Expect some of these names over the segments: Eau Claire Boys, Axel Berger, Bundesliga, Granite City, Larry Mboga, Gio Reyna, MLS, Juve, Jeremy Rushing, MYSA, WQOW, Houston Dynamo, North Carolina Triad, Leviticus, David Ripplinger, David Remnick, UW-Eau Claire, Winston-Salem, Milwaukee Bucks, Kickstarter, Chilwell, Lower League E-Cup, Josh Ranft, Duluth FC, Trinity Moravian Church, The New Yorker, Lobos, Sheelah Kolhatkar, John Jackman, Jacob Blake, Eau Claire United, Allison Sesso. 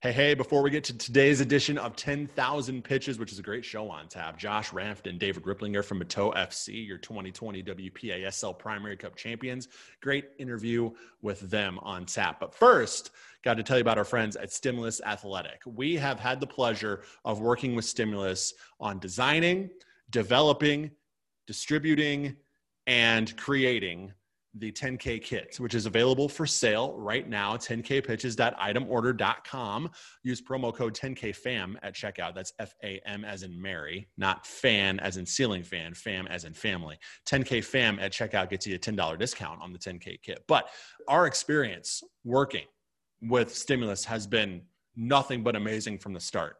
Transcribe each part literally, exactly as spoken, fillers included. Hey, hey, before we get to today's edition of ten thousand Pitches, which is a great show on tap, Josh Ranft and David Ripplinger from Bateau F C, your twenty twenty W P A S L Primary Cup champions. Great interview with them on tap. But first, got to tell you about our friends at Stimulus Athletic. We have had the pleasure of working with Stimulus on designing, developing, distributing, and creating the ten K kit, which is available for sale right now, ten k pitches dot item order dot com. Use promo code ten k fam at checkout. That's F A M as in Mary, not fan as in ceiling fan, fam as in family. ten k fam at checkout gets you a ten dollar discount on the ten K kit. But our experience working with Stimulus has been nothing but amazing from the start.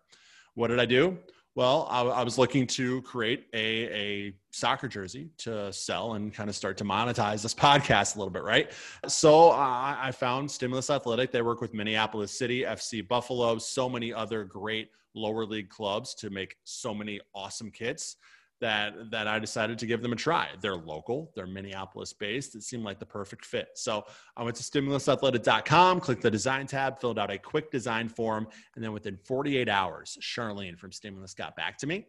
What did I do? Well, I, I was looking to create a, a soccer jersey to sell and kind of start to monetize this podcast a little bit, right? So I, I found Stimulus Athletic. They work with Minneapolis City, F C Buffalo, so many other great lower league clubs to make so many awesome kits that, that I decided to give them a try. They're local. They're Minneapolis-based. It seemed like the perfect fit. So I went to stimulus athletic dot com, clicked the design tab, filled out a quick design form, and then within forty-eight hours, Charlene from Stimulus got back to me,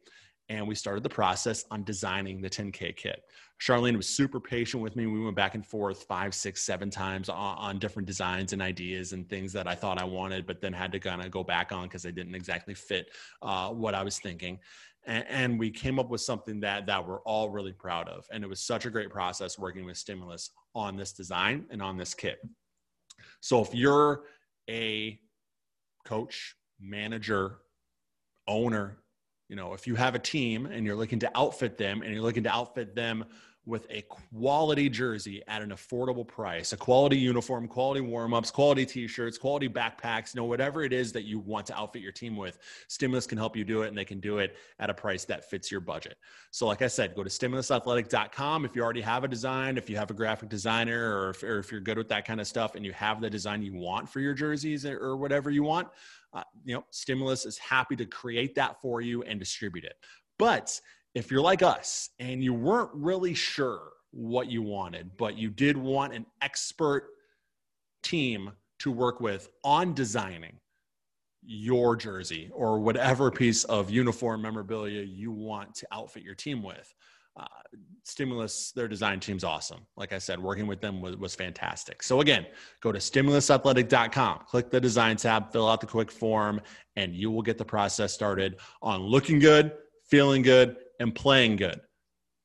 and we started the process on designing the ten K kit. Charlene was super patient with me. We went back and forth five, six, seven times on, on different designs and ideas and things that I thought I wanted, but then had to kind of go back on because they didn't exactly fit uh, what I was thinking. And we came up with something that, that we're all really proud of. And it was such a great process working with Stimulus on this design and on this kit. So if you're a coach, manager, owner, you know, if you have a team and you're looking to outfit them and you're looking to outfit them with a quality jersey at an affordable price, a quality uniform, quality warm-ups, quality t-shirts, quality backpacks, you know, whatever it is that you want to outfit your team with, Stimulus can help you do it, and they can do it at a price that fits your budget. So like I said, go to stimulus athletic dot com. If you already have a design, if you have a graphic designer, or if, or if you're good with that kind of stuff and you have the design you want for your jerseys or whatever you want, uh, you know, Stimulus is happy to create that for you and distribute it. But if you're like us and you weren't really sure what you wanted, but you did want an expert team to work with on designing your jersey or whatever piece of uniform memorabilia you want to outfit your team with, uh, Stimulus, their design team's awesome. Like I said, working with them was, was fantastic. So again, go to stimulus athletic dot com, click the design tab, fill out the quick form, and you will get the process started on looking good, feeling good, and playing good.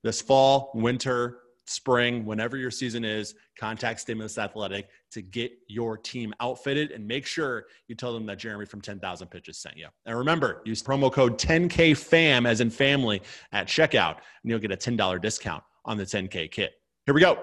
This fall, winter, spring, whenever your season is, contact Stimulus Athletic to get your team outfitted and make sure you tell them that Jeremy from ten thousand Pitches sent you. And remember, use promo code ten k fam as in family at checkout, and you'll get a ten dollar discount on the ten K kit. Here we go.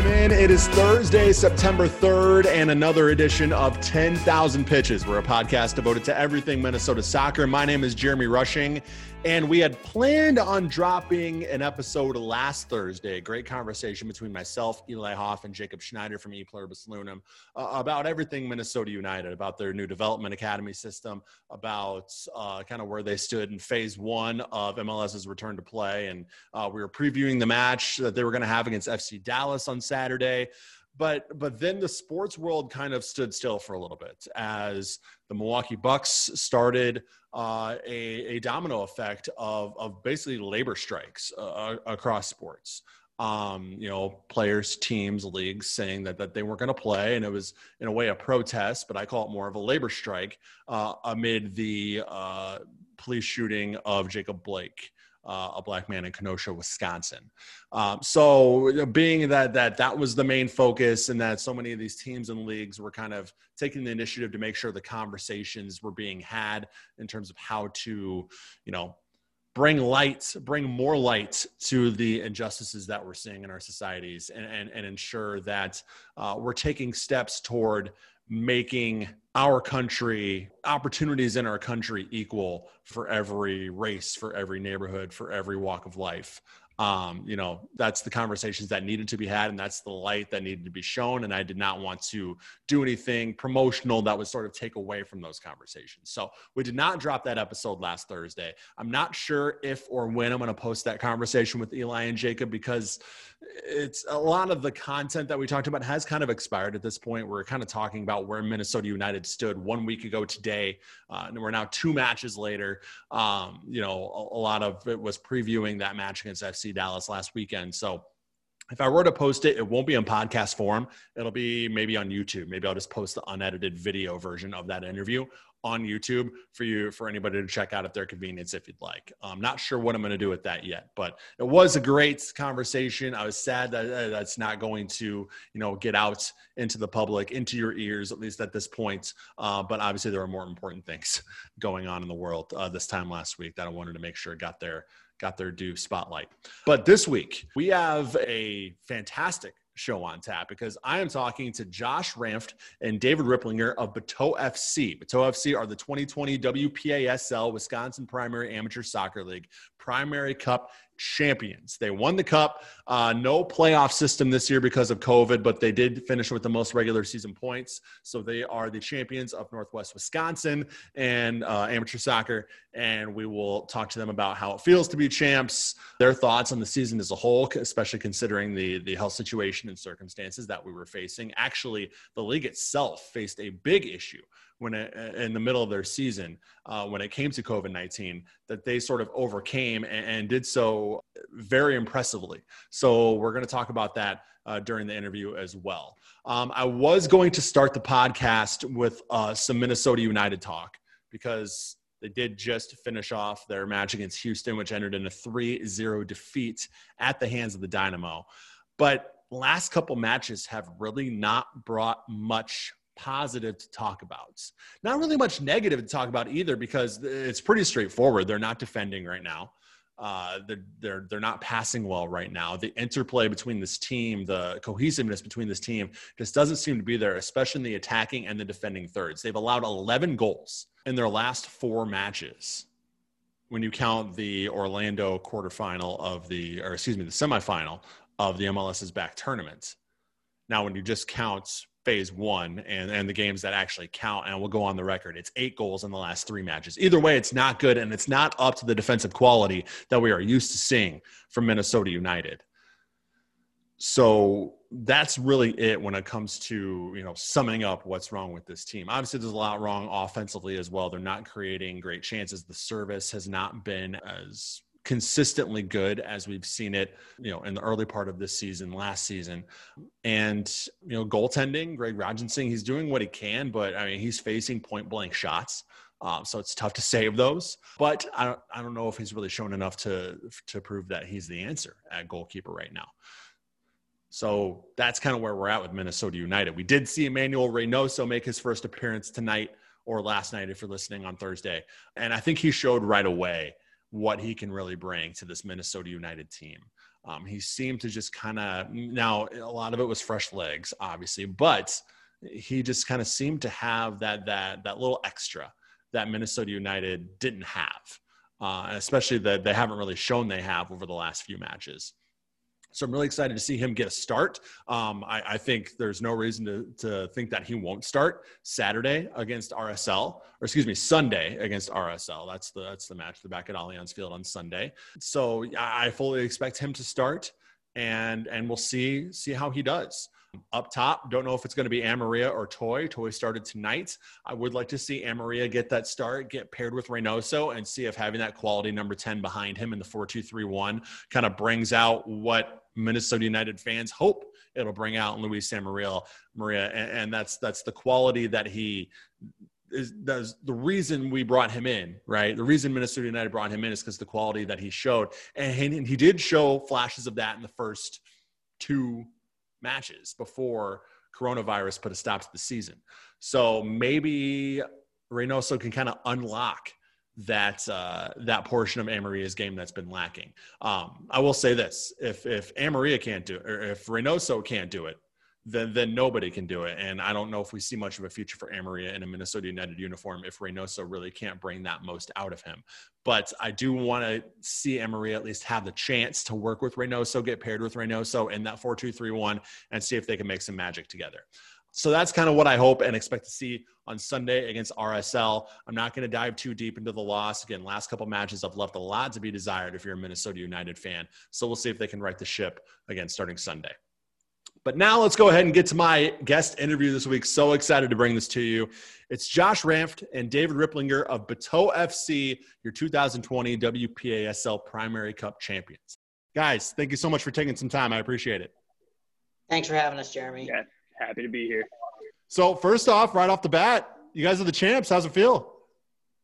In. It is Thursday, September third, and another edition of ten thousand Pitches. We're a podcast devoted to everything Minnesota soccer. My name is Jeremy Rushing, and we had planned on dropping an episode last Thursday, a great conversation between myself, Eli Hoff, and Jacob Schneider from E Pluribus Lunum uh, about everything Minnesota United, about their new development academy system, about uh, kind of where they stood in phase one of MLS's return to play. And uh, we were previewing the match that they were going to have against F C Dallas on Saturday. But but then the sports world kind of stood still for a little bit as the Milwaukee Bucks started uh, a, a domino effect of, of basically labor strikes uh, across sports. Um, you know, players, teams, leagues saying that, that they weren't going to play. And it was, in a way, a protest, but I call it more of a labor strike uh, amid the uh, police shooting of Jacob Blake, Uh, a black man in Kenosha, Wisconsin. Um, so being that that that was the main focus and that so many of these teams and leagues were kind of taking the initiative to make sure the conversations were being had in terms of how to, you know, bring light, bring more light to the injustices that we're seeing in our societies and, and, and ensure that uh, we're taking steps toward making our country, opportunities in our country equal for every race, for every neighborhood, for every walk of life. Um, you know, that's the conversations that needed to be had, and that's the light that needed to be shown. And I did not want to do anything promotional that would sort of take away from those conversations. So we did not drop that episode last Thursday. I'm not sure if or when I'm going to post that conversation with Eli and Jacob, because it's a lot of the content that we talked about has kind of expired at this point. We're kind of talking about where Minnesota United stood one week ago today, uh, and we're now two matches later. Um, you know, a, a lot of it was previewing that match against F C Dallas last weekend. So if I were to post it, it won't be in podcast form. It'll be maybe on YouTube. Maybe I'll just post the unedited video version of that interview on YouTube for you, for anybody to check out at their convenience if you'd like. I'm not sure what I'm going to do with that yet, but it was a great conversation. I was sad that uh, that's not going to, you know, get out into the public, into your ears, at least at this point. Uh, but obviously there are more important things going on in the world uh, this time last week that I wanted to make sure got there. got their due spotlight. But this week, we have a fantastic show on tap, because I am talking to Josh Ranft and David Ripplinger of Bateau F C. Bateau F C are the twenty twenty W P A S L Wisconsin Primary Amateur Soccer League Primary Cup champions. They won the cup. Uh, no playoff system this year because of COVID, but they did finish with the most regular season points. So they are the champions of Northwest Wisconsin and uh, amateur soccer. And we will talk to them about how it feels to be champs, their thoughts on the season as a whole, especially considering the, the health situation and circumstances that we were facing. Actually, the league itself faced a big issue when it, in the middle of their season, uh, when it came to COVID nineteen, that they sort of overcame and, and did so very impressively. So we're going to talk about that uh, during the interview as well. Um, I was going to start the podcast with uh, some Minnesota United talk, because they did just finish off their match against Houston, which ended in a three zero defeat at the hands of the Dynamo. But last couple matches have really not brought much positive to talk about. Not really much negative to talk about either, because it's pretty straightforward. They're not defending right now. Uh, they're, they're, they're not passing well right now. The interplay between this team, the cohesiveness between this team just doesn't seem to be there, especially in the attacking and the defending thirds. They've allowed eleven goals in their last four matches, when you count the Orlando quarterfinal of the, or excuse me, the semifinal of the M L S's back tournament. Now, when you just count phase one and, and the games that actually count, and we'll go on the record, it's eight goals in the last three matches. Either way, it's not good, and it's not up to the defensive quality that we are used to seeing from Minnesota United. So that's really it when it comes to, you know, summing up what's wrong with this team. Obviously, there's a lot wrong offensively as well. They're not creating great chances. The service has not been as consistently good as we've seen it, you know, in the early part of this season, last season. And, you know, goaltending, Greg Rogensen, he's doing what he can, but I mean, he's facing point blank shots. Um, so it's tough to save those, but I don't, I don't know if he's really shown enough to, to prove that he's the answer at goalkeeper right now. So that's kind of where we're at with Minnesota United. We did see Emmanuel Reynoso make his first appearance tonight, or last night, if you're listening on Thursday. And I think he showed right away what he can really bring to this Minnesota United team. Um, he seemed to just kind of, now a lot of it was fresh legs, obviously, but he just kind of seemed to have that, that, that little extra that Minnesota United didn't have, uh, and especially that they haven't really shown they have over the last few matches. So I'm really excited to see him get a start. Um, I, I think there's no reason to, to think that he won't start Saturday against R S L, or excuse me, Sunday against R S L. That's the that's the match, the back at Allianz Field on Sunday. So I fully expect him to start, and and we'll see see how he does. Up top, don't know if it's going to be Amaria or Toy. Toy started tonight. I would like to see Amaria get that start, get paired with Reynoso, and see if having that quality number ten behind him in the four two three one kind of brings out what Minnesota United fans hope it'll bring out in Luis San Maria, Maria, and, and that's that's the quality that he is. That's the reason we brought him in, right? The reason Minnesota United brought him in is because the quality that he showed, and he, and he did show flashes of that in the first two matches before coronavirus put a stop to the season. So maybe Reynoso can kind of unlock that uh, that portion of Amaria's game that's been lacking. Um, I will say this: if if Amaria can't do it, or if Reynoso can't do it, then then nobody can do it. And I don't know if we see much of a future for Amaria in a Minnesota United uniform if Reynoso really can't bring that most out of him. But I do want to see Amaria at least have the chance to work with Reynoso, get paired with Reynoso in that four two three one, and see if they can make some magic together. So that's kind of what I hope and expect to see on Sunday against R S L. I'm not going to dive too deep into the loss. Again, last couple matches have left a lot to be desired if you're a Minnesota United fan. So we'll see if they can right the ship again starting Sunday. But now let's go ahead and get to my guest interview this week. So excited to bring this to you. It's Josh Ranft and David Ripplinger of Bateau F C, your two thousand twenty W P A S L Primary Cup champions. Guys, thank you so much for taking some time. I appreciate it. Thanks for having us, Jeremy. Yeah, happy to be here. So first off, right off the bat, you guys are the champs. How's it feel?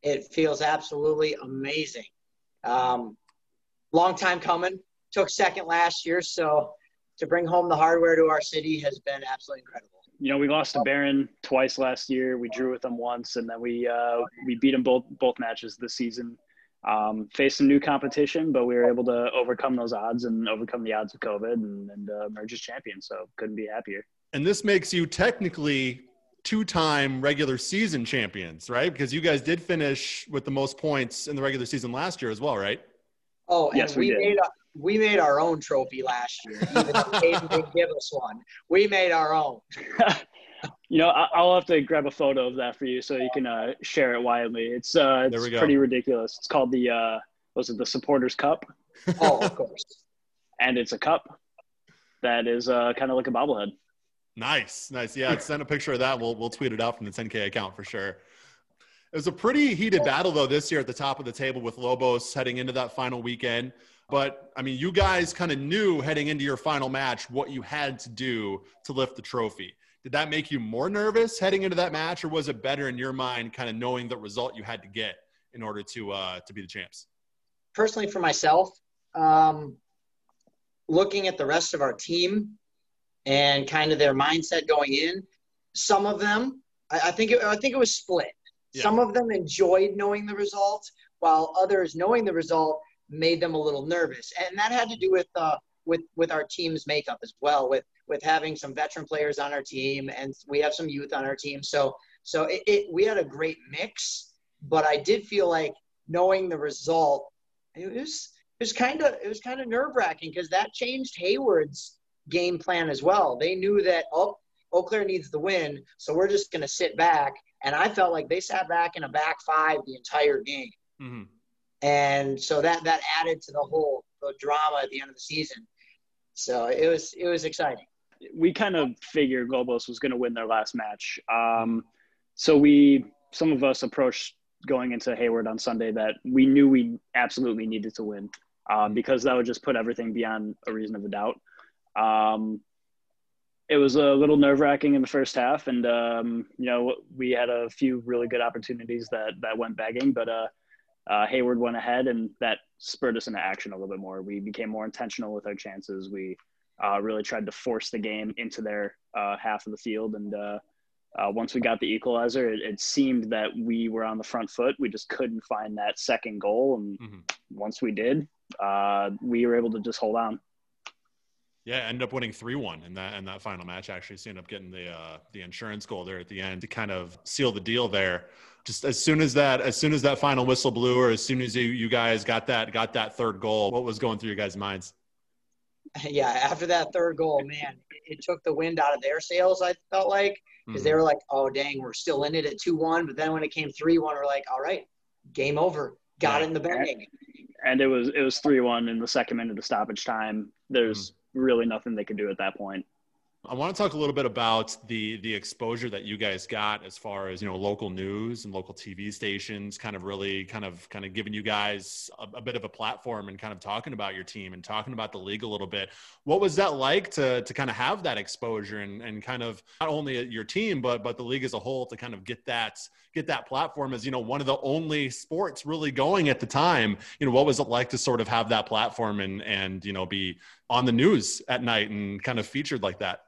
It feels absolutely amazing. Um, long time coming. Took second last year, so to bring home the hardware to our city has been absolutely incredible. You know, we lost to Barron twice last year. We drew with them once, and then we uh, we beat them both both matches this season. Um, faced some new competition, but we were able to overcome those odds and overcome the odds of COVID and, and uh, emerge as champions, so couldn't be happier. And this makes you technically two-time regular season champions, right? Because you guys did finish with the most points in the regular season last year as well, right? Oh, and yes, we, we did. Made a- We made our own trophy last year, even though Caden didn't give us one. We made our own. You know, I'll have to grab a photo of that for you so you can uh, share it widely. It's uh, it's pretty ridiculous. It's called the uh, was it the Supporters Cup? Oh, of course. And it's a cup that is uh, kind of like a bobblehead. Nice, nice. Yeah, send a picture of that. We'll we'll tweet it out from the ten K account for sure. It was a pretty heated battle though this year at the top of the table with Lobos heading into that final weekend. But, I mean, you guys kind of knew heading into your final match what you had to do to lift the trophy. Did that make you more nervous heading into that match, or was it better in your mind kind of knowing the result you had to get in order to uh, to be the champs? Personally, for myself, um, looking at the rest of our team and kind of their mindset going in, some of them, I, I think it, I think it was split. Yeah. Some of them enjoyed knowing the result, while others knowing the result made them a little nervous, and that had to do with uh with with our team's makeup as well, with with having some veteran players on our team, and we have some youth on our team, so so it, it we had a great mix. But I did feel like knowing the result, it was it was kind of it was kind of nerve-wracking, because that changed Hayward's game plan as well. They knew that oh Eau Claire needs the win, so we're just going to sit back, and I felt like they sat back in a back five the entire game. Mm-hmm. And so that, that added to the whole the drama at the end of the season. So it was it was exciting. We kind of figured Lobos was going to win their last match. Um, so we some of us approached going into Hayward on Sunday that we knew we absolutely needed to win uh, because that would just put everything beyond a reason of a doubt. Um, it was a little nerve-wracking in the first half, and um, you know we had a few really good opportunities that that went begging, but. Uh, Uh, Hayward went ahead, and that spurred us into action a little bit more. We became more intentional with our chances. We uh, really tried to force the game into their uh, half of the field. And uh, uh, once we got the equalizer, it, it seemed that we were on the front foot. We just couldn't find that second goal. And mm-hmm. once we did, uh, we were able to just hold on. Yeah, ended up winning three one in that in that final match. Actually, so ended up getting the uh, the insurance goal there at the end to kind of seal the deal there. Just as soon as that as soon as that final whistle blew, or as soon as you, you guys got that got that third goal, what was going through your guys' minds? Yeah, after that third goal, man, it, it took the wind out of their sails. I felt like because mm-hmm. they were like, "Oh, dang, we're still in it at two one." But then when it came three one, we're like, "All right, game over. Got yeah. it in the bag." And it was it was three one in the second minute of stoppage time. There's mm-hmm. really nothing they could do at that point. I want to talk a little bit about the the exposure that you guys got as far as, you know, local news and local T V stations kind of really kind of kind of giving you guys a, a bit of a platform and kind of talking about your team and talking about the league a little bit. What was that like to to kind of have that exposure and, and kind of not only your team, but but the league as a whole to kind of get that get that platform as, you know, one of the only sports really going at the time? You know, what was it like to sort of have that platform and, and you know, be on the news at night and kind of featured like that?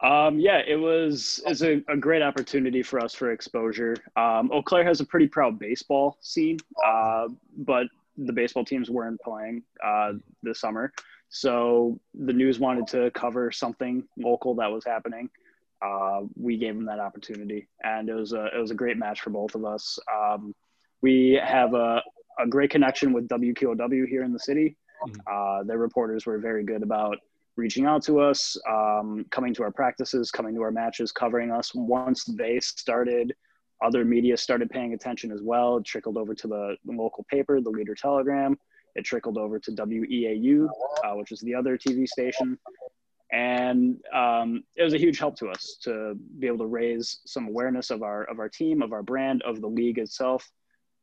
Um, yeah, it was, it was a, a great opportunity for us for exposure. Um, Eau Claire has a pretty proud baseball scene, uh, but the baseball teams weren't playing uh, this summer. So the news wanted to cover something local that was happening. Uh, we gave them that opportunity, and it was a, it was a great match for both of us. Um, we have a, a great connection with W Q O W here in the city. Uh, their reporters were very good about reaching out to us, um, coming to our practices, coming to our matches, covering us. Once they started, other media started paying attention as well. It trickled over to the, the local paper, the Leader Telegram. It trickled over to W E A U, uh, which is the other T V station. And um, it was a huge help to us to be able to raise some awareness of our of our team, of our brand, of the league itself.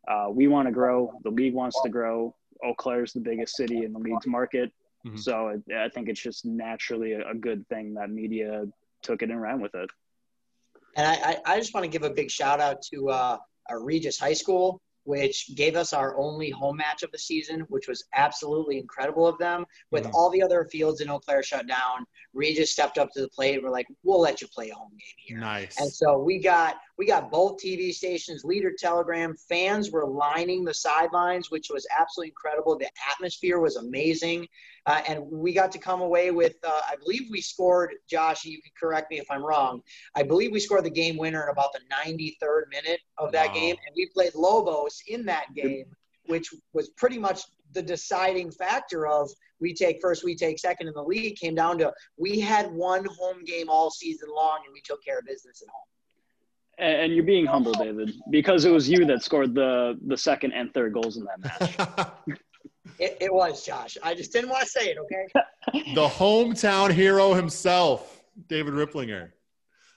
Uh, we want to grow. The league wants to grow. Eau Claire is the biggest city in the league's market. Mm-hmm. So it, I think it's just naturally a, a good thing that media took it and ran with it. And I, I just want to give a big shout out to uh, Regis High School, which gave us our only home match of the season, which was absolutely incredible of them. With mm-hmm. all the other fields in Eau Claire shut down, Regis stepped up to the plate and we're like, we'll let you play a home game here. Nice. And so we got we got both T V stations, Leader Telegram. Fans were lining the sidelines, which was absolutely incredible. The atmosphere was amazing. Uh, and we got to come away with, uh, I believe we scored, Josh, you can correct me if I'm wrong, I believe we scored the game winner in about the ninety-third minute of that wow. game. And we played Lobos in that game, which was pretty much the deciding factor of we take first, we take second in the league. Came down to we had one home game all season long, and we took care of business at home. And you're being humble, David, because it was you that scored the, the second and third goals in that match. It, it was, Josh. I just didn't want to say it, okay? The hometown hero himself, David Ripplinger.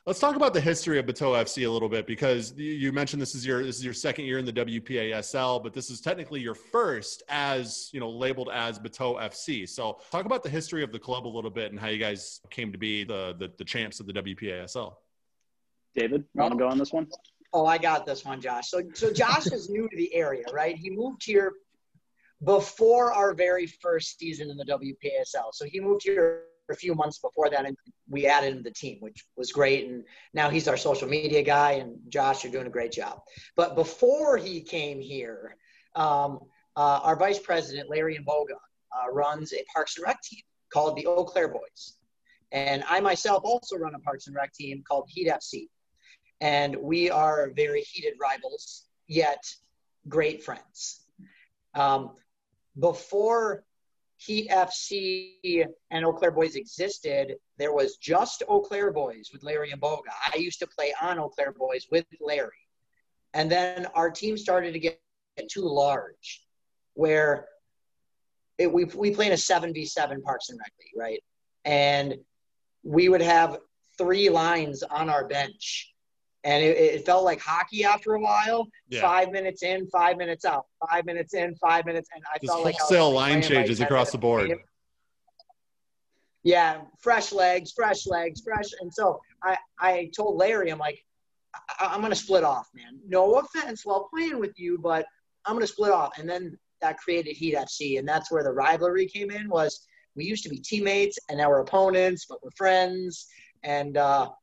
Let's talk about the history of Bateau F C a little bit, because you mentioned this is your this is your second year in the W P A S L, but this is technically your first as, you know, labeled as Bateau F C. So talk about the history of the club a little bit and how you guys came to be the the, the champs of the W P A S L. David, you want to go on this one? Oh, I got this one, Josh. So, so Josh is new to the area, right? He moved here before our very first season in the W P A S L. So he moved here a few months before that, and we added him to the team, which was great. And now he's our social media guy, and Josh, you're doing a great job. But before he came here, um, uh, our vice president, Larry Mboga, uh, runs a Parks and Rec team called the Eau Claire Boys. And I myself also run a Parks and Rec team called Heat F C. And we are very heated rivals, yet great friends. Um, Before Heat F C and Eau Claire Boys existed, there was just Eau Claire Boys with Larry Mboga. I used to play on Eau Claire Boys with Larry. And then our team started to get too large, where it, we, we played a seven v seven Parks and Rec League, right? And we would have three lines on our bench. And it, it felt like hockey after a while. Yeah. Five minutes in, five minutes out. Five minutes in, five minutes in. I Just felt like wholesale line changes across the board. Yeah, fresh legs, fresh legs, fresh. And so I, I told Larry, I'm like, I- I'm going to split off, man. No offense while playing with you, but I'm going to split off. And then that created Heat F C, and that's where the rivalry came in. Was we used to be teammates, and now we're opponents, but we're friends. And uh, –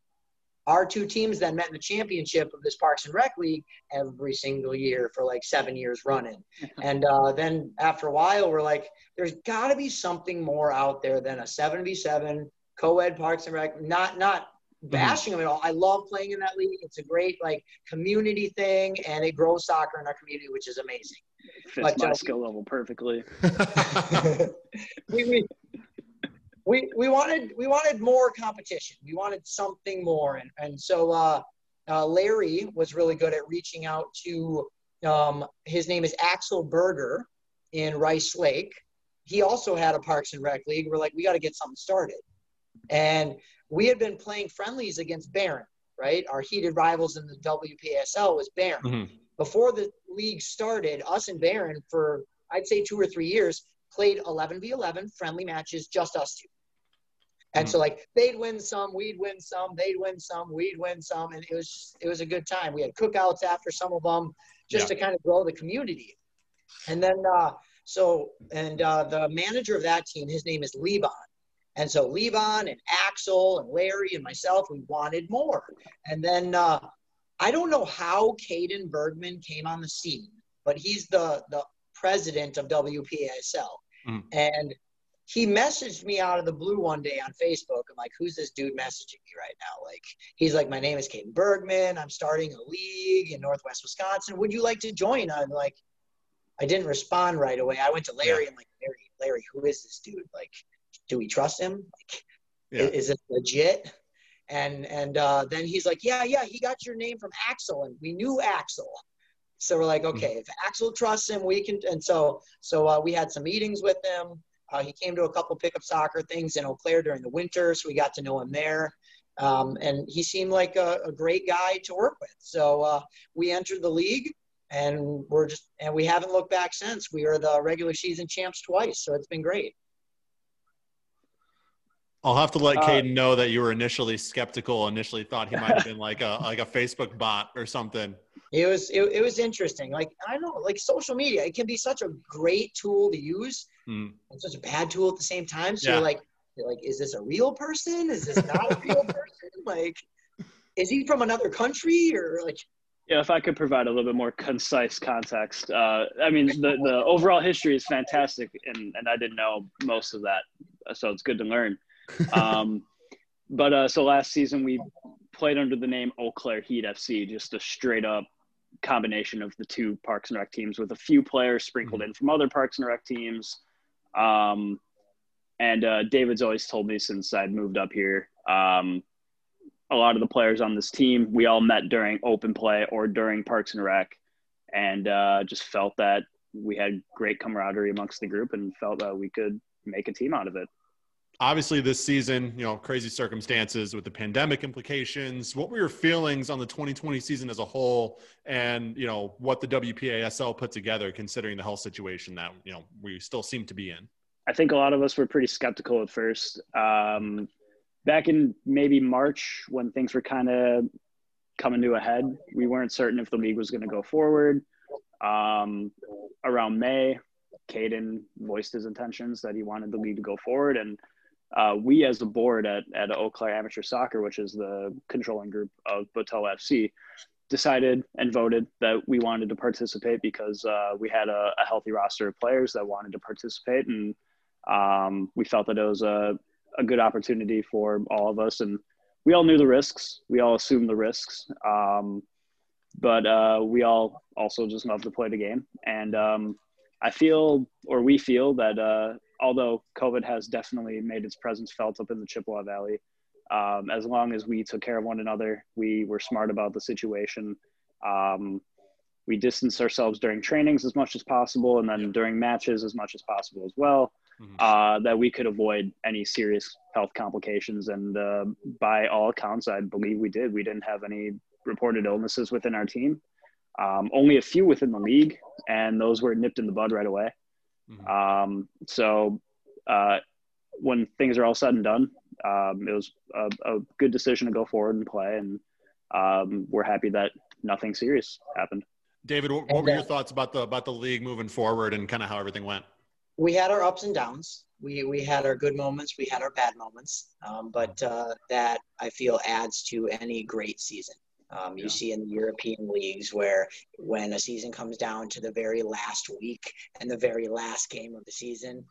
our two teams then met in the championship of this Parks and Rec League every single year for like seven years running. And uh, then after a while, we're like, there's got to be something more out there than a seven v seven co-ed Parks and Rec. Not not bashing them at all. I love playing in that league. It's a great like community thing, and it grows soccer in our community, which is amazing. It fits but, my uh, skill level perfectly. we, we, We we wanted we wanted more competition. We wanted something more, and and so uh, uh, Larry was really good at reaching out to. Um, his name is Axel Berger in Rice Lake. He also had a Parks and Rec league. We're like, we got to get something started, and we had been playing friendlies against Barron, right? Our heated rivals in the W P S L was Barron. Mm-hmm. Before the league started, us and Barron for I'd say two or three years. Played eleven v eleven friendly matches, just us two. And mm-hmm. so, like, they'd win some, we'd win some, they'd win some, we'd win some. And it was just, it was a good time. We had cookouts after some of them just yeah. to kind of grow the community. And then uh, – so – and uh, the manager of that team, his name is Lebon. And so Lebon and Axel and Larry and myself, we wanted more. And then uh, I don't know how Caden Bergman came on the scene, but he's the the – president of W P A S L. Mm. And he messaged me out of the blue one day on Facebook. I'm like, who's this dude messaging me right now? Like, he's like, my name is Caden Bergman. I'm starting a league in Northwest Wisconsin. Would you like to join? I'm like, I didn't respond right away. I went to Larry. Yeah. I'm like, Larry, Larry, who is this dude? Like, do we trust him? Like, yeah. is, is it legit? And, and uh, then he's like, yeah, yeah, he got your name from Axel. And we knew Axel. So we're like, okay, if Axel trusts him, we can. And so, so uh, we had some meetings with him. Uh, he came to a couple pickup soccer things in Eau Claire during the winter. So we got to know him there. Um, and he seemed like a, a great guy to work with. So uh, we entered the league and we're just, and we haven't looked back since. We are the regular season champs twice. So it's been great. I'll have to let Caden uh, know that you were initially skeptical, initially thought he might have been like a like a Facebook bot or something. It was it, it was interesting. Like, I know, like social media, it can be such a great tool to use mm. and such a bad tool at the same time. So yeah. you're like, you're like, is this a real person? Is this not a real person? Like, is he from another country or like? Yeah, if I could provide a little bit more concise context. Uh, I mean, the, the overall history is fantastic, and, and I didn't know most of that. So it's good to learn. um, but uh, so last season we played under the name Eau Claire Heat F C, just a straight up combination of the two Parks and Rec teams with a few players sprinkled in from other Parks and Rec teams. Um, and uh, David's always told me since I'd moved up here, um, a lot of the players on this team, we all met during open play or during Parks and Rec, and uh, just felt that we had great camaraderie amongst the group and felt that we could make a team out of it. Obviously this season, you know, crazy circumstances with the pandemic implications. What were your feelings on the twenty twenty season as a whole and, you know, what the W P A S L put together considering the health situation that, you know, we still seem to be in? I think a lot of us were pretty skeptical at first. Um, back in maybe March when things were kind of coming to a head, we weren't certain if the league was going to go forward. Um, around May, Caden voiced his intentions that he wanted the league to go forward, and Uh, we as a board at, at Eau Claire Amateur Soccer, which is the controlling group of Bateau F C, decided and voted that we wanted to participate because uh, we had a, a healthy roster of players that wanted to participate. And um, we felt that it was a, a good opportunity for all of us. And we all knew the risks. We all assumed the risks. Um, but uh, we all also just love to play the game. And um, I feel, or we feel that uh, – although COVID has definitely made its presence felt up in the Chippewa Valley, um, as long as we took care of one another, we were smart about the situation. Um, we distanced ourselves during trainings as much as possible, and then during matches as much as possible as well, mm-hmm. uh, that we could avoid any serious health complications. And uh, by all accounts, I believe we did. We didn't have any reported illnesses within our team, um, only a few within the league, and those were nipped in the bud right away. Um, so, uh, when things are all said and done, um, it was a, a good decision to go forward and play. And, um, we're happy that nothing serious happened. David, what, what were your thoughts about the, about the league moving forward and kind of how everything went? We had our ups and downs. We, we had our good moments. We had our bad moments. Um, but, uh, that I feel adds to any great season. Um, you yeah. see in the European leagues where when a season comes down to the very last week and the very last game of the season,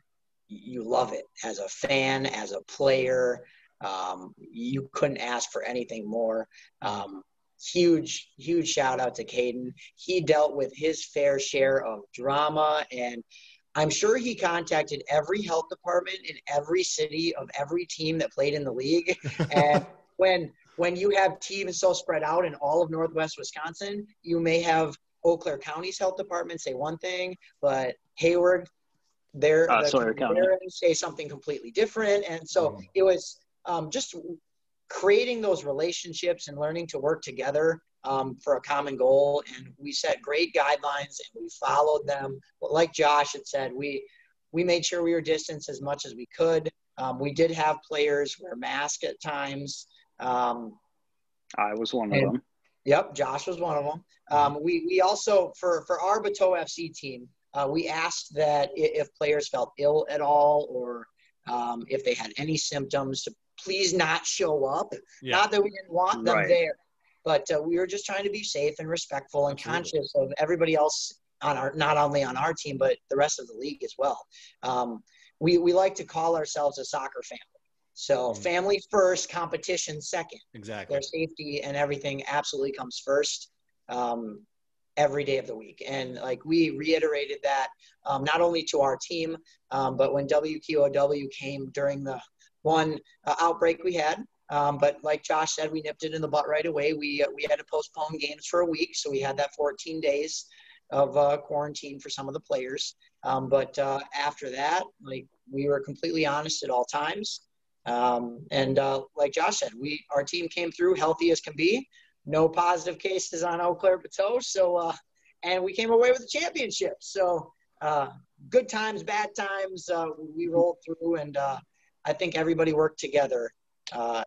you love it. As a fan, as a player, um, you couldn't ask for anything more. Um, huge, huge shout out to Caden. He dealt with his fair share of drama, and I'm sure he contacted every health department in every city of every team that played in the league. And when – when you have teams so spread out in all of Northwest Wisconsin, you may have Eau Claire County's health department say one thing, but Hayward, they're, uh, they're there say something completely different. And so mm. it was um, just creating those relationships and learning to work together um, for a common goal. And we set great guidelines and we followed them. But like Josh had said, we, we made sure we were distanced as much as we could. Um, we did have players wear masks at times. Um, I was one and, of them. Yep. Josh was one of them. Um, we, we also, for, for our Bateau F C team, uh, we asked that if players felt ill at all, or, um, if they had any symptoms, to please not show up. Yeah. Not that we didn't want them right. there, but uh, we were just trying to be safe and respectful and Absolutely. conscious of everybody else on our, not only on our team, but the rest of the league as well. Um, we, we like to call ourselves a soccer family. So mm-hmm. family first, competition second. Exactly. Their safety and everything absolutely comes first um, every day of the week. And like we reiterated that um, not only to our team, um, but when W Q O W came during the one uh, outbreak we had, Um, but like Josh said, we nipped it in the butt right away. We, uh, we had to postpone games for a week. So we had that fourteen days of uh, quarantine for some of the players. Um, but uh, after that, like we were completely honest at all times. Um, and uh, like Josh said, we, our team came through healthy as can be, no positive cases on Eau Claire Bateau. So, uh, and we came away with the championship. So uh, good times, bad times, uh, we rolled through, and uh, I think everybody worked together. Uh,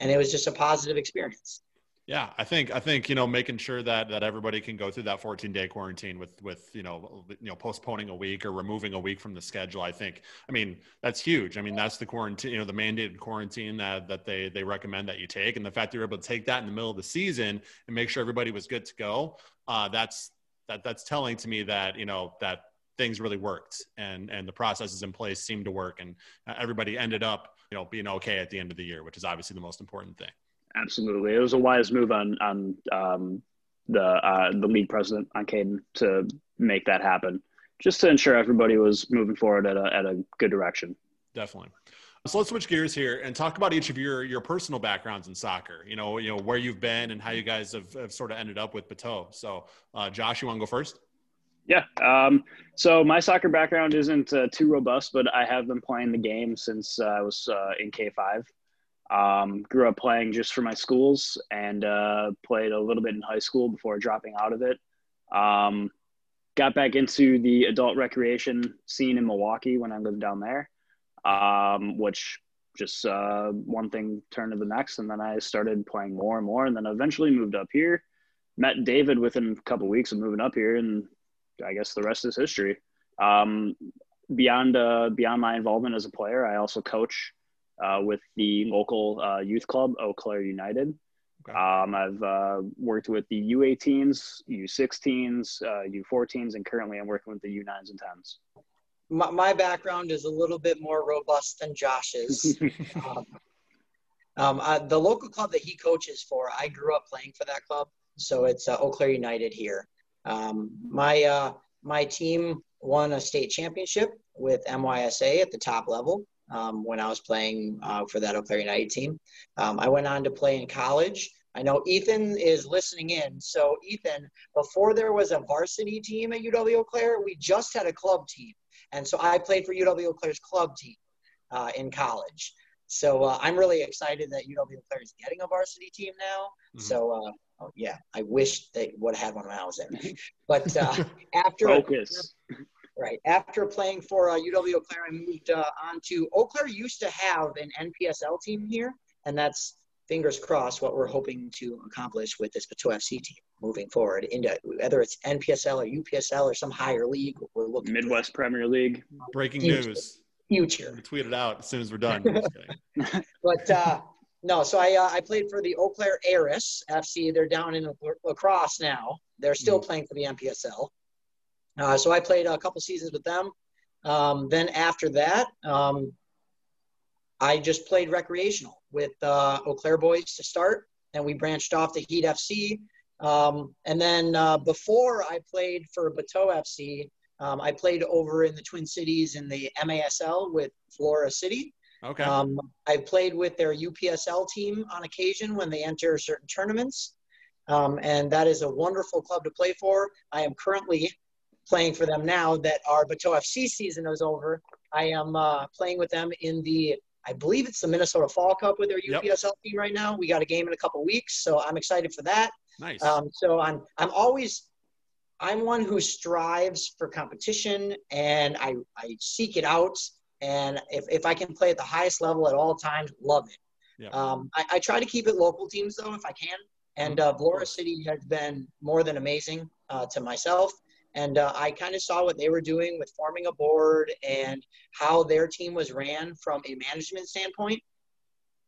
And it was just a positive experience. Yeah, I think I think you know making sure that that everybody can go through that fourteen-day quarantine with with you know you know postponing a week or removing a week from the schedule. I think I mean that's huge. I mean that's the quarantine, you know, the mandated quarantine that that they they recommend that you take, and the fact that you're able to take that in the middle of the season and make sure everybody was good to go. Uh, that's that that's telling to me that you know that things really worked, and and the processes in place seemed to work, and everybody ended up, you know, being okay at the end of the year, which is obviously the most important thing. Absolutely. It was a wise move on, on um, the, uh, the league president on Caden to make that happen, just to ensure everybody was moving forward at a, at a good direction. Definitely. So let's switch gears here and talk about each of your, your personal backgrounds in soccer, you know, you know, where you've been and how you guys have, have sort of ended up with Bateau. So uh, Josh, you want to go first? Yeah. Um, so my soccer background isn't uh, too robust, but I have been playing the game since uh, I was uh, in K five. Um, grew up playing just for my schools, and uh, played a little bit in high school before dropping out of it. Um, got back into the adult recreation scene in Milwaukee when I lived down there, um, which just uh, one thing turned to the next. And then I started playing more and more, and then eventually moved up here. Met David within a couple weeks of moving up here, and I guess the rest is history. Um, beyond uh, beyond my involvement as a player, I also coach uh, with the local uh, youth club, Eau Claire United. Okay. Um, I've uh, worked with the U eighteens, U sixteens, uh, U fourteens, and currently I'm working with the U nines and tens. My, my background is a little bit more robust than Josh's. um, um, I, the local club that he coaches for, I grew up playing for that club, so it's uh, Eau Claire United here. Um, my, uh, my team won a state championship with M Y S A at the top level, um, when I was playing, uh, for that Eau Claire United team. Um, I went on to play in college. I know Ethan is listening in. So Ethan, before there was a varsity team at U W-Eau Claire, we just had a club team. And so I played for U W-Eau Claire's club team, uh, in college. So, uh, I'm really excited that U W-Eau Claire is getting a varsity team now. Mm-hmm. So, uh, Oh, yeah, I wish they would have had one when I was in. But uh, after Focus. right after playing for uh, U W-Eau Claire, I moved uh, on to Eau Claire. Used to have an N P S L team here, and that's fingers crossed what we're hoping to accomplish with this Bateau F C team moving forward. Into whether it's N P S L or U P S L or some higher league, we're looking Midwest for. Premier League. Breaking future. news. Future. We tweet it out as soon as we're done. But. Uh, No, so I uh, I played for the Eau Claire Heiress F C. They're down in La Crosse now. They're still mm-hmm. playing for the N P S L. Uh, so I played a couple seasons with them. Um, then after that, um, I just played recreational with uh, Eau Claire Boys to start. And we branched off to Heat F C. Um, and then uh, before I played for Bateau F C, um, I played over in the Twin Cities in the M A S L with Vlora City. Okay. Um, I played with their U P S L team on occasion when they enter certain tournaments. Um, and that is a wonderful club to play for. I am currently playing for them now that our Bateau F C season is over. I am uh, playing with them in the, I believe it's the Minnesota Fall Cup with their U P S L yep. team right now. We got a game in a couple weeks, so I'm excited for that. Nice. Um, so I'm, I'm always, I'm one who strives for competition, and I, I seek it out. And if, if I can play at the highest level at all times, love it. Yeah. Um, I, I try to keep it local teams, though, if I can. And uh, Vlora City has been more than amazing uh, to myself. And uh, I kind of saw what they were doing with forming a board and how their team was ran from a management standpoint.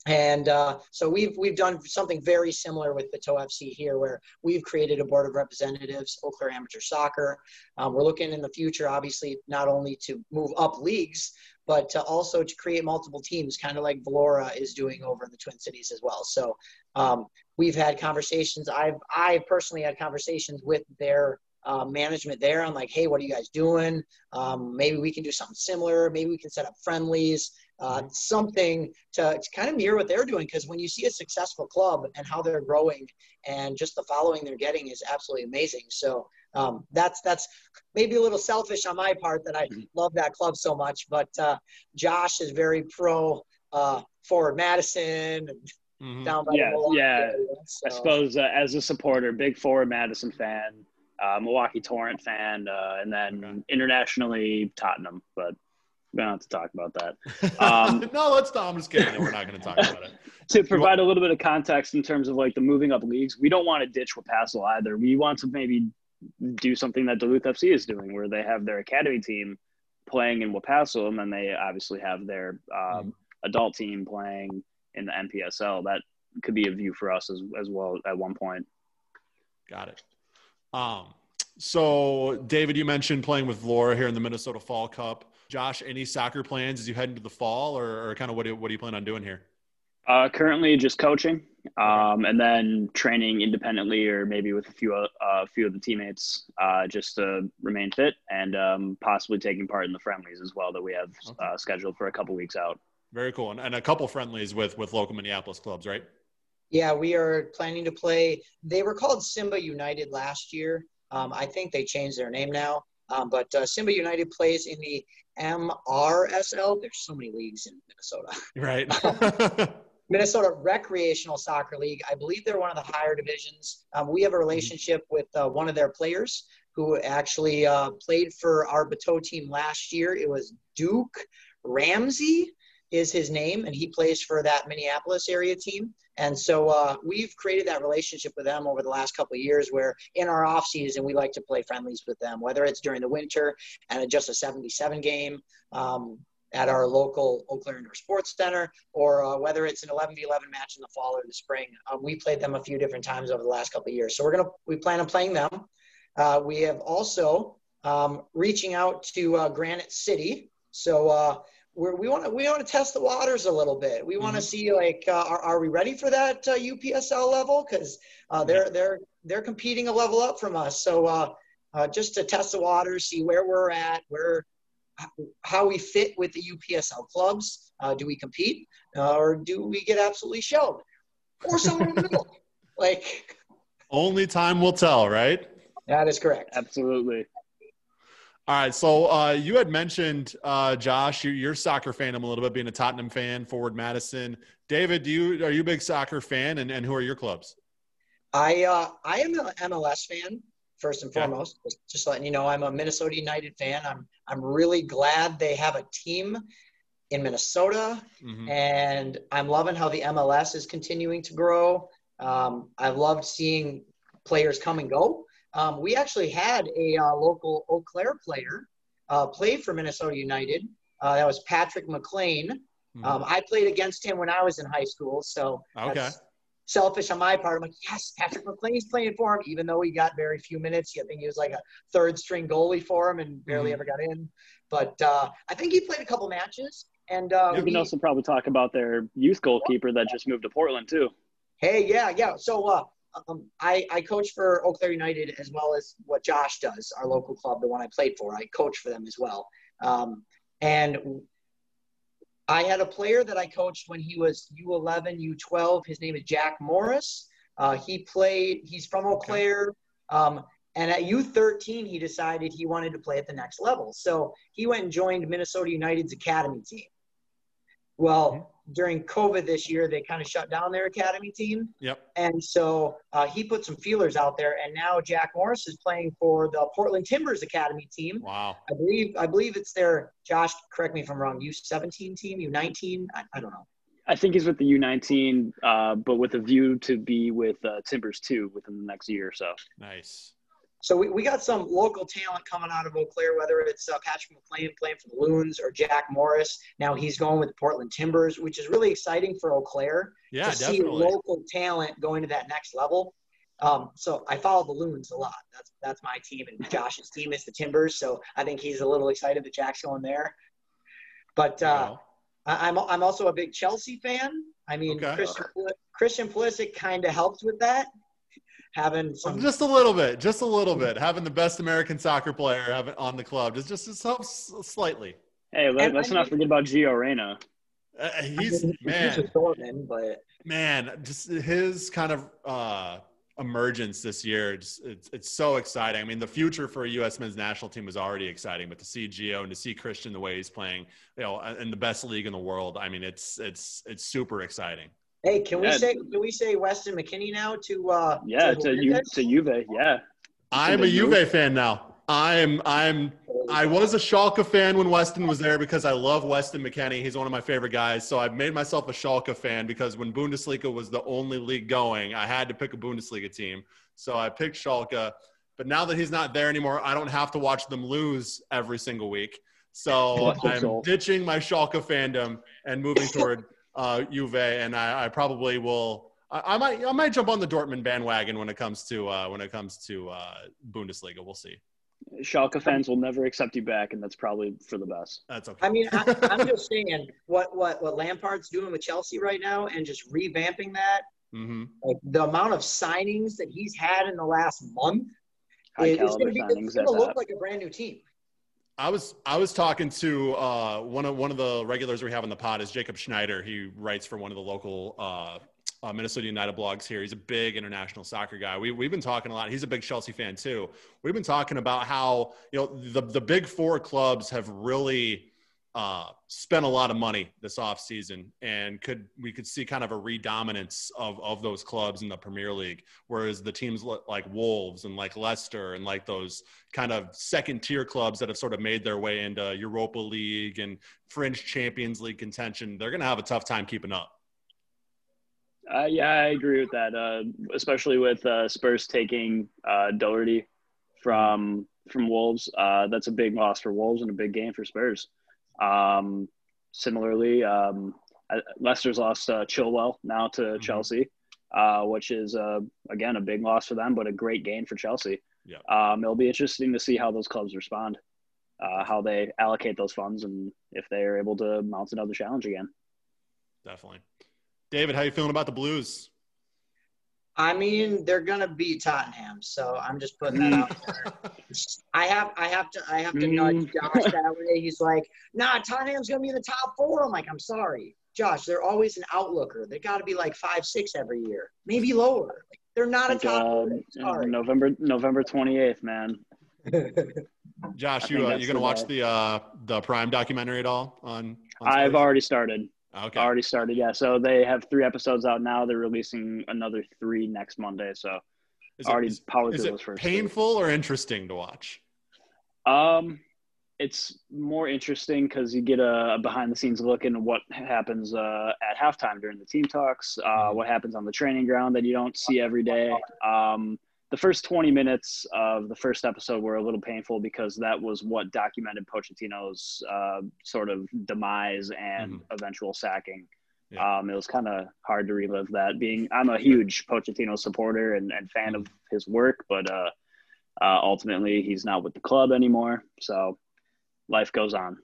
And uh, so we've we've done something very similar with Bateau F C here, where we've created a board of representatives, Eau Claire Amateur Soccer. Um, we're looking in the future, obviously, not only to move up leagues, but to also to create multiple teams, kind of like Vlora is doing over in the Twin Cities as well. So um, we've had conversations. I've I personally had conversations with their Uh, management there on like, hey, what are you guys doing? Um, maybe we can do something similar. Maybe we can set up friendlies, uh, something to, to kind of mirror what they're doing. Because when you see a successful club and how they're growing and just the following they're getting is absolutely amazing. So um, that's that's maybe a little selfish on my part that I love that club so much. But uh, Josh is very pro uh, Forward Madison. And, mm-hmm. down by yeah, the yeah. Area, so. I suppose uh, as a supporter, big Forward Madison fan. Uh, Milwaukee Torrent fan, uh, and then okay. internationally Tottenham, but we don't have to talk about that. Um, no, let's not. I'm just kidding. No, we're not going to talk about it. To provide a little bit of context in terms of like the moving up leagues, we don't want to ditch W P A S L either. We want to maybe do something that Duluth F C is doing, where they have their academy team playing in W P A S L, and then they obviously have their um, adult team playing in the N P S L. That could be a view for us as, as well at one point. Got it. Um, so David, you mentioned playing with Vlora here in the Minnesota Fall Cup. Josh, any soccer plans as you head into the fall, or, or kind of what do, what do you plan on doing here? Uh, currently just coaching, um, and then training independently or maybe with a few, a uh, few of the teammates, uh, just to remain fit and, um, possibly taking part in the friendlies as well that we have okay. uh, scheduled for a couple weeks out. Very cool. And, and a couple friendlies with, with local Minneapolis clubs, right? Yeah, we are planning to play. They were called Simba United last year. Um, I think they changed their name now. Um, but uh, Simba United plays in the M R S L. There's so many leagues in Minnesota. Right. Minnesota Recreational Soccer League. I believe they're one of the higher divisions. Um, we have a relationship with uh, one of their players who actually uh, played for our Bateau team last year. It was Duke Ramsey is his name, and he plays for that Minneapolis area team. And so uh, we've created that relationship with them over the last couple of years, where in our off season, we like to play friendlies with them, whether it's during the winter and just a seventy-seven game um, at our local Eau Claire Indoor Sports Center, or uh, whether it's an eleven v eleven match in the fall or the spring. Um, we played them a few different times over the last couple of years. So we're going to, we plan on playing them. Uh, we have also um, reaching out to uh, Granite City. So uh We're, we want to we want to test the waters a little bit. We want to mm-hmm. see like uh, are are we ready for that uh, U P S L level? Because uh, they're they're they're competing a level up from us. So uh, uh, just to test the waters, see where we're at, where how we fit with the U P S L clubs. Uh, do we compete uh, or do we get absolutely shelled, or somewhere in the middle? Like only time will tell, right? That is correct. Absolutely. All right, so uh, you had mentioned, uh, Josh, your, your soccer fandom a little bit, being a Tottenham fan, Forward Madison. David, do you are you a big soccer fan, and, and who are your clubs? I uh, I am an M L S fan, first and yeah. foremost. Just letting you know, I'm a Minnesota United fan. I'm I'm really glad they have a team in Minnesota, mm-hmm. and I'm loving how the M L S is continuing to grow. Um, I've loved seeing players come and go. Um, we actually had a uh, local Eau Claire player uh, play for Minnesota United. Uh, that was Patrick McLean. Um, mm-hmm. I played against him when I was in high school, so okay. that's selfish on my part. I'm like, yes, Patrick McLean's playing for him, even though he got very few minutes. I think he was like a third-string goalie for him and barely mm-hmm. ever got in. But uh, I think he played a couple matches. And uh, you can we, also probably talk about their youth goalkeeper that just moved to Portland too. Hey, yeah, yeah. So uh, – Um, I, I coach for Eau Claire United as well as what Josh does, our local club, the one I played for. I coach for them as well. Um, and I had a player that I coached when he was U eleven, U twelve. His name is Jack Morris. Uh, he played – he's from Eau Claire. Um, and at U thirteen, he decided he wanted to play at the next level. So he went and joined Minnesota United's academy team. Well, during COVID this year, they kind of shut down their academy team. Yep. And so uh, he put some feelers out there, and now Jack Morris is playing for the Portland Timbers academy team. Wow. I believe I believe it's their – Josh, correct me if I'm wrong, U seventeen team, U nineteen? I, I don't know. I think he's with the U nineteen, uh, but with a view to be with uh, Timbers two within the next year or so. Nice. So we, we got some local talent coming out of Eau Claire, whether it's uh, Patrick McLean playing for the Loons or Jack Morris. Now he's going with the Portland Timbers, which is really exciting for Eau Claire yeah, to definitely. see local talent going to that next level. Um, so I follow the Loons a lot. That's that's my team, and Josh's team is the Timbers. So I think he's a little excited that Jack's going there. But uh, wow. I, I'm I'm also a big Chelsea fan. I mean, okay. Christian, Christian Pulisic kind of helped with that. Having some, just a little bit, just a little bit. Having the best American soccer player have it on the club just just, just helps slightly. Hey, let, let's not forget about Gio Reyna. Uh, he's I mean, man, he's a Dortmund, but man, just his kind of uh, emergence this year. Just, it's it's so exciting. I mean, the future for a U S men's national team was already exciting, but to see Gio and to see Christian the way he's playing, you know, in the best league in the world. I mean, it's it's it's super exciting. Hey, can yeah. we say can we say Weston McKennie now to uh yeah to to, U, to Juve yeah. I'm a Juve, Juve fan now. I'm I'm I was a Schalke fan when Weston was there because I love Weston McKennie. He's one of my favorite guys. So I've made myself a Schalke fan because when Bundesliga was the only league going, I had to pick a Bundesliga team. So I picked Schalke. But now that he's not there anymore, I don't have to watch them lose every single week. So I'm soul. ditching my Schalke fandom and moving toward Uh, Juve, and I, I probably will. I, I might, I might jump on the Dortmund bandwagon when it comes to uh, when it comes to uh, Bundesliga. We'll see. Schalke fans will never accept you back, and that's probably for the best. That's okay. I mean, I, I'm just saying what what what Lampard's doing with Chelsea right now, and just revamping that. Mm-hmm. Like the amount of signings that he's had in the last month, it, it's going to look like a brand new team. I was I was talking to uh, one of one of the regulars we have on the pod is Jacob Schneider. He writes for one of the local uh, uh, Minnesota United blogs here. He's a big international soccer guy. We we've been talking a lot. He's a big Chelsea fan too. We've been talking about how you know the the big four clubs have really uh, spent a lot of money this offseason, and could we could see kind of a redominance of of those clubs in the Premier League, whereas the teams like Wolves and like Leicester and like those kind of second tier clubs that have sort of made their way into Europa League and fringe Champions League contention, they're going to have a tough time keeping up. Uh, yeah, I agree with that. Uh, especially with uh, Spurs taking uh, Doherty from, from Wolves. Uh, that's a big loss for Wolves and a big gain for Spurs. Um, similarly, um, Leicester's lost uh, Chilwell now to mm-hmm. Chelsea, uh, which is, uh, again, a big loss for them, but a great gain for Chelsea. Yeah. Um, it'll be interesting to see how those clubs respond, uh, how they allocate those funds, and if they are able to mount another challenge again. Definitely. David, how you feeling about the Blues? I mean, they're gonna beat Tottenham, so I'm just putting that out there. I have, I have to, I have to nudge Josh that way. He's like, "Nah, Tottenham's gonna be in the top four." I'm like, "I'm sorry, Josh. They're always an outlooker. They got to be like five, six every year, maybe lower. Like, they're not like, a top uh, four." Sorry. November, November twenty-eighth, man. Josh, you uh, you gonna watch the uh, the Prime documentary at all? On, on I've already started. Okay. Already started, yeah. So they have three episodes out now. They're releasing another three next Monday. So is it, already is, powered is through those first. Is it painful three. or interesting to watch? Um, it's more interesting because you get a behind-the-scenes look into what happens uh, at halftime during the team talks, uh, what happens on the training ground that you don't see every day. Um, the first twenty minutes of the first episode were a little painful because that was what documented Pochettino's uh, sort of demise and mm-hmm. eventual sacking. Yeah. Um, it was kind of hard to relive that. Being, I'm a huge Pochettino supporter and, and fan mm-hmm. of his work, but uh, uh, ultimately he's not with the club anymore. So life goes on.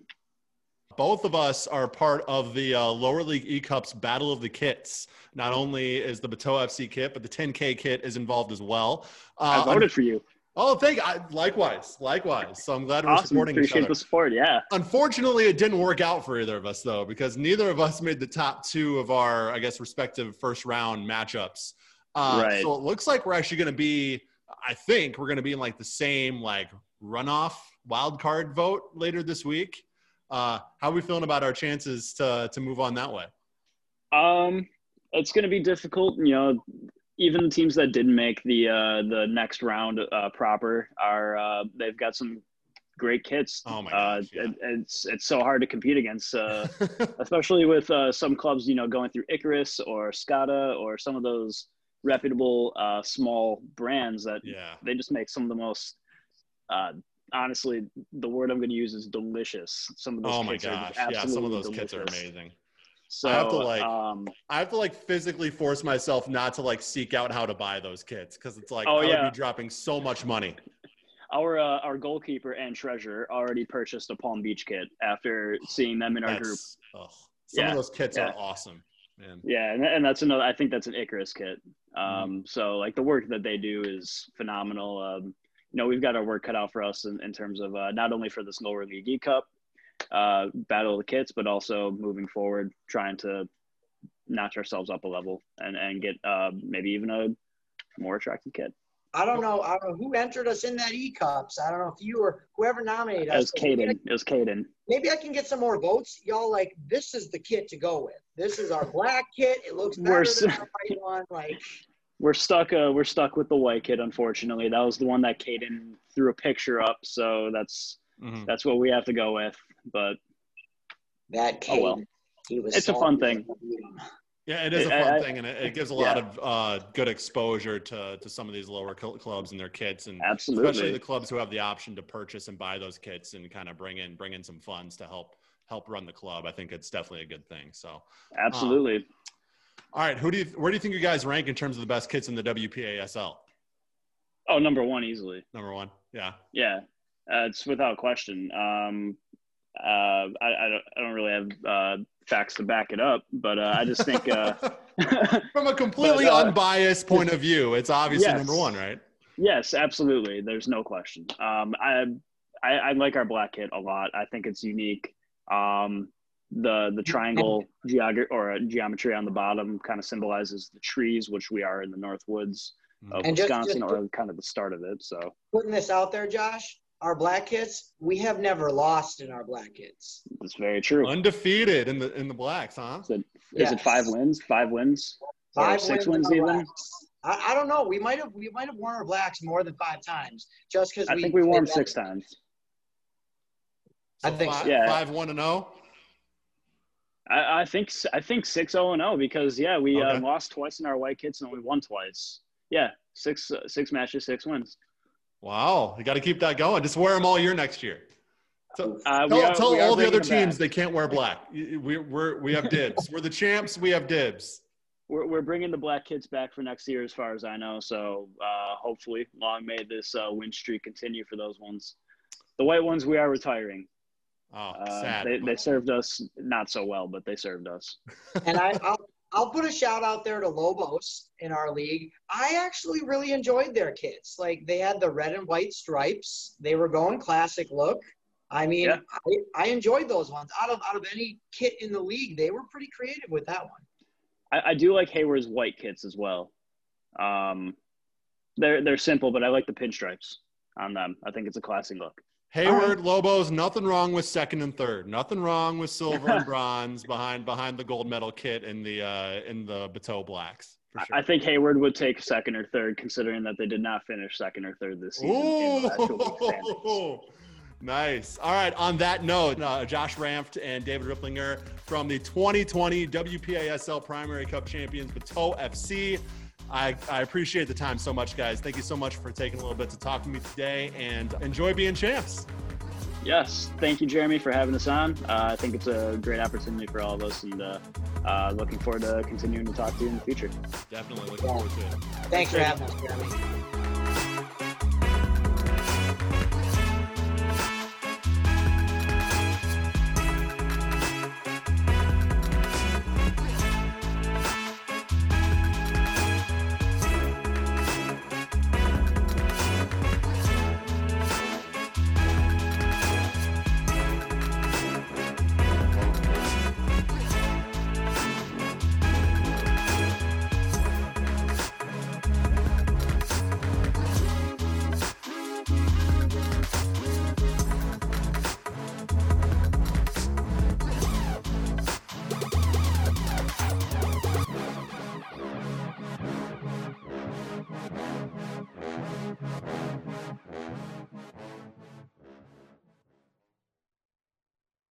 Both of us are part of the uh, Lower League E-Cup's Battle of the Kits. Not only is the Bateau F C kit, but the ten K kit is involved as well. Uh, I voted for you. Oh, thank you. Likewise, likewise. So I'm glad we're awesome. supporting Appreciate each other. the support, yeah. Unfortunately, it didn't work out for either of us, though, because neither of us made the top two of our, I guess, respective first-round matchups. Uh, right. So it looks like we're actually going to be, I think we're going to be in, like, the same, like, runoff wild card vote later this week. Uh, how are we feeling about our chances to to move on that way? Um, it's going to be difficult. You know, even the teams that didn't make the uh, the next round uh, proper are uh, they've got some great kits. Oh my gosh, uh, yeah. it, it's it's so hard to compete against, uh, especially with uh, some clubs. You know, going through Icarus or Skada or some of those reputable uh, small brands that yeah. they just make some of the most uh, honestly, the word I'm going to use is delicious. Some of those oh my kits gosh. Are yeah, some of those delicious. Kits are amazing. So I have to like, um, I have to like physically force myself not to like seek out how to buy those kits because it's like oh, I yeah. would be dropping so much money. Our uh, our goalkeeper and treasurer already purchased a Palm Beach kit after seeing them in our that's, group. Oh, some yeah. of those kits yeah. are awesome, man. Yeah, and, and that's another. I think that's an Icarus kit. Um, mm-hmm. So like the work that they do is phenomenal. Um, you know, we've got our work cut out for us in, in terms of uh, not only for this lower league E Cup uh, battle of the kits, but also moving forward, trying to notch ourselves up a level and and get uh, maybe even a more attractive kit. I don't know. I don't know who entered us in that E-Cups. I don't know if you or whoever nominated us. It was Caden. It was Caden. Maybe I can get some more votes. Y'all like, this is the kit to go with. This is our black kit. It looks better we're than the white one. Like, we're stuck uh, We're stuck with the white kit, unfortunately. That was the one that Caden threw a picture up, so that's mm-hmm. that's what we have to go with. But that Caden, oh well. He was it's a fun thing. Yeah, it is a fun I, thing, and it, it gives a lot yeah. of uh, good exposure to, to some of these lower cl- clubs and their kits, and Absolutely. especially the clubs who have the option to purchase and buy those kits and kind of bring in bring in some funds to help help run the club. I think it's definitely a good thing. So, absolutely. Um, all right, who do you where do you think you guys rank in terms of the best kits in the W P A S L? Oh, number one easily. Number one, yeah, yeah, uh, it's without question. Um, uh, I, I don't I don't really have. Uh, facts to back it up, but uh, I just think uh, from a completely but, uh, unbiased point of view, it's obviously yes. number one, right? Yes, absolutely. There's no question. Um, I, I I like our black kit a lot. I think it's unique. Um, the the triangle geog- or geometry on the bottom kind of symbolizes the trees, which we are in the North Woods of and Wisconsin, just, just, or kind of the start of it. So putting this out there, Josh. Our black kits, we have never lost in our black kits. That's very true. Undefeated in the in the blacks, huh? Is it, is yes. it five wins? Five wins? Five or six wins, wins even? I, I don't know. We might have we might have worn our blacks more than five times, just because. I we think we wore them six better. times. So I think five, so. yeah. Five one and zero. I, I think I think six zero and zero because yeah we okay. uh, lost twice in our white kits and only won twice. Yeah, six uh, six matches, six wins. Wow, you got to keep that going. Just wear them all year next year. So uh, tell, are, tell all the other teams they can't wear black. We we we have dibs. We're the champs. We have dibs. We're we're bringing the black kids back for next year, as far as I know. So uh, hopefully, long may this uh, win streak continue for those ones. The white ones, we are retiring. Oh, uh, sad. They, they served us not so well, but they served us. And I. I'll- I'll put a shout out there to Lobos in our league. I actually really enjoyed their kits. Like they had the red and white stripes. They were going classic look. I mean, yeah. I, I enjoyed those ones. Out of out of any kit in the league, they were pretty creative with that one. I, I do like Hayward's white kits as well. Um, they're they're simple, but I like the pinstripes on them. I think it's a classic look. Hayward, right. Lobos, nothing wrong with second and third. Nothing wrong with silver and bronze behind behind the gold medal kit in the uh, in the Bateau Blacks. For sure. I think Hayward would take second or third, considering that they did not finish second or third this season. In the actual nice. All right. On that note, uh, Josh Ranft and David Ripplinger from the twenty twenty W P A S L Primary Cup champions Bateau F C. I, I appreciate the time so much, guys. Thank you so much for taking a little bit to talk to me today, and enjoy being champs. Yes. Thank you, Jeremy, for having us on. Uh, I think it's a great opportunity for all of us, and uh, uh, looking forward to continuing to talk to you in the future. Definitely looking yeah. forward to it. Thanks, Thanks for having us, Jeremy.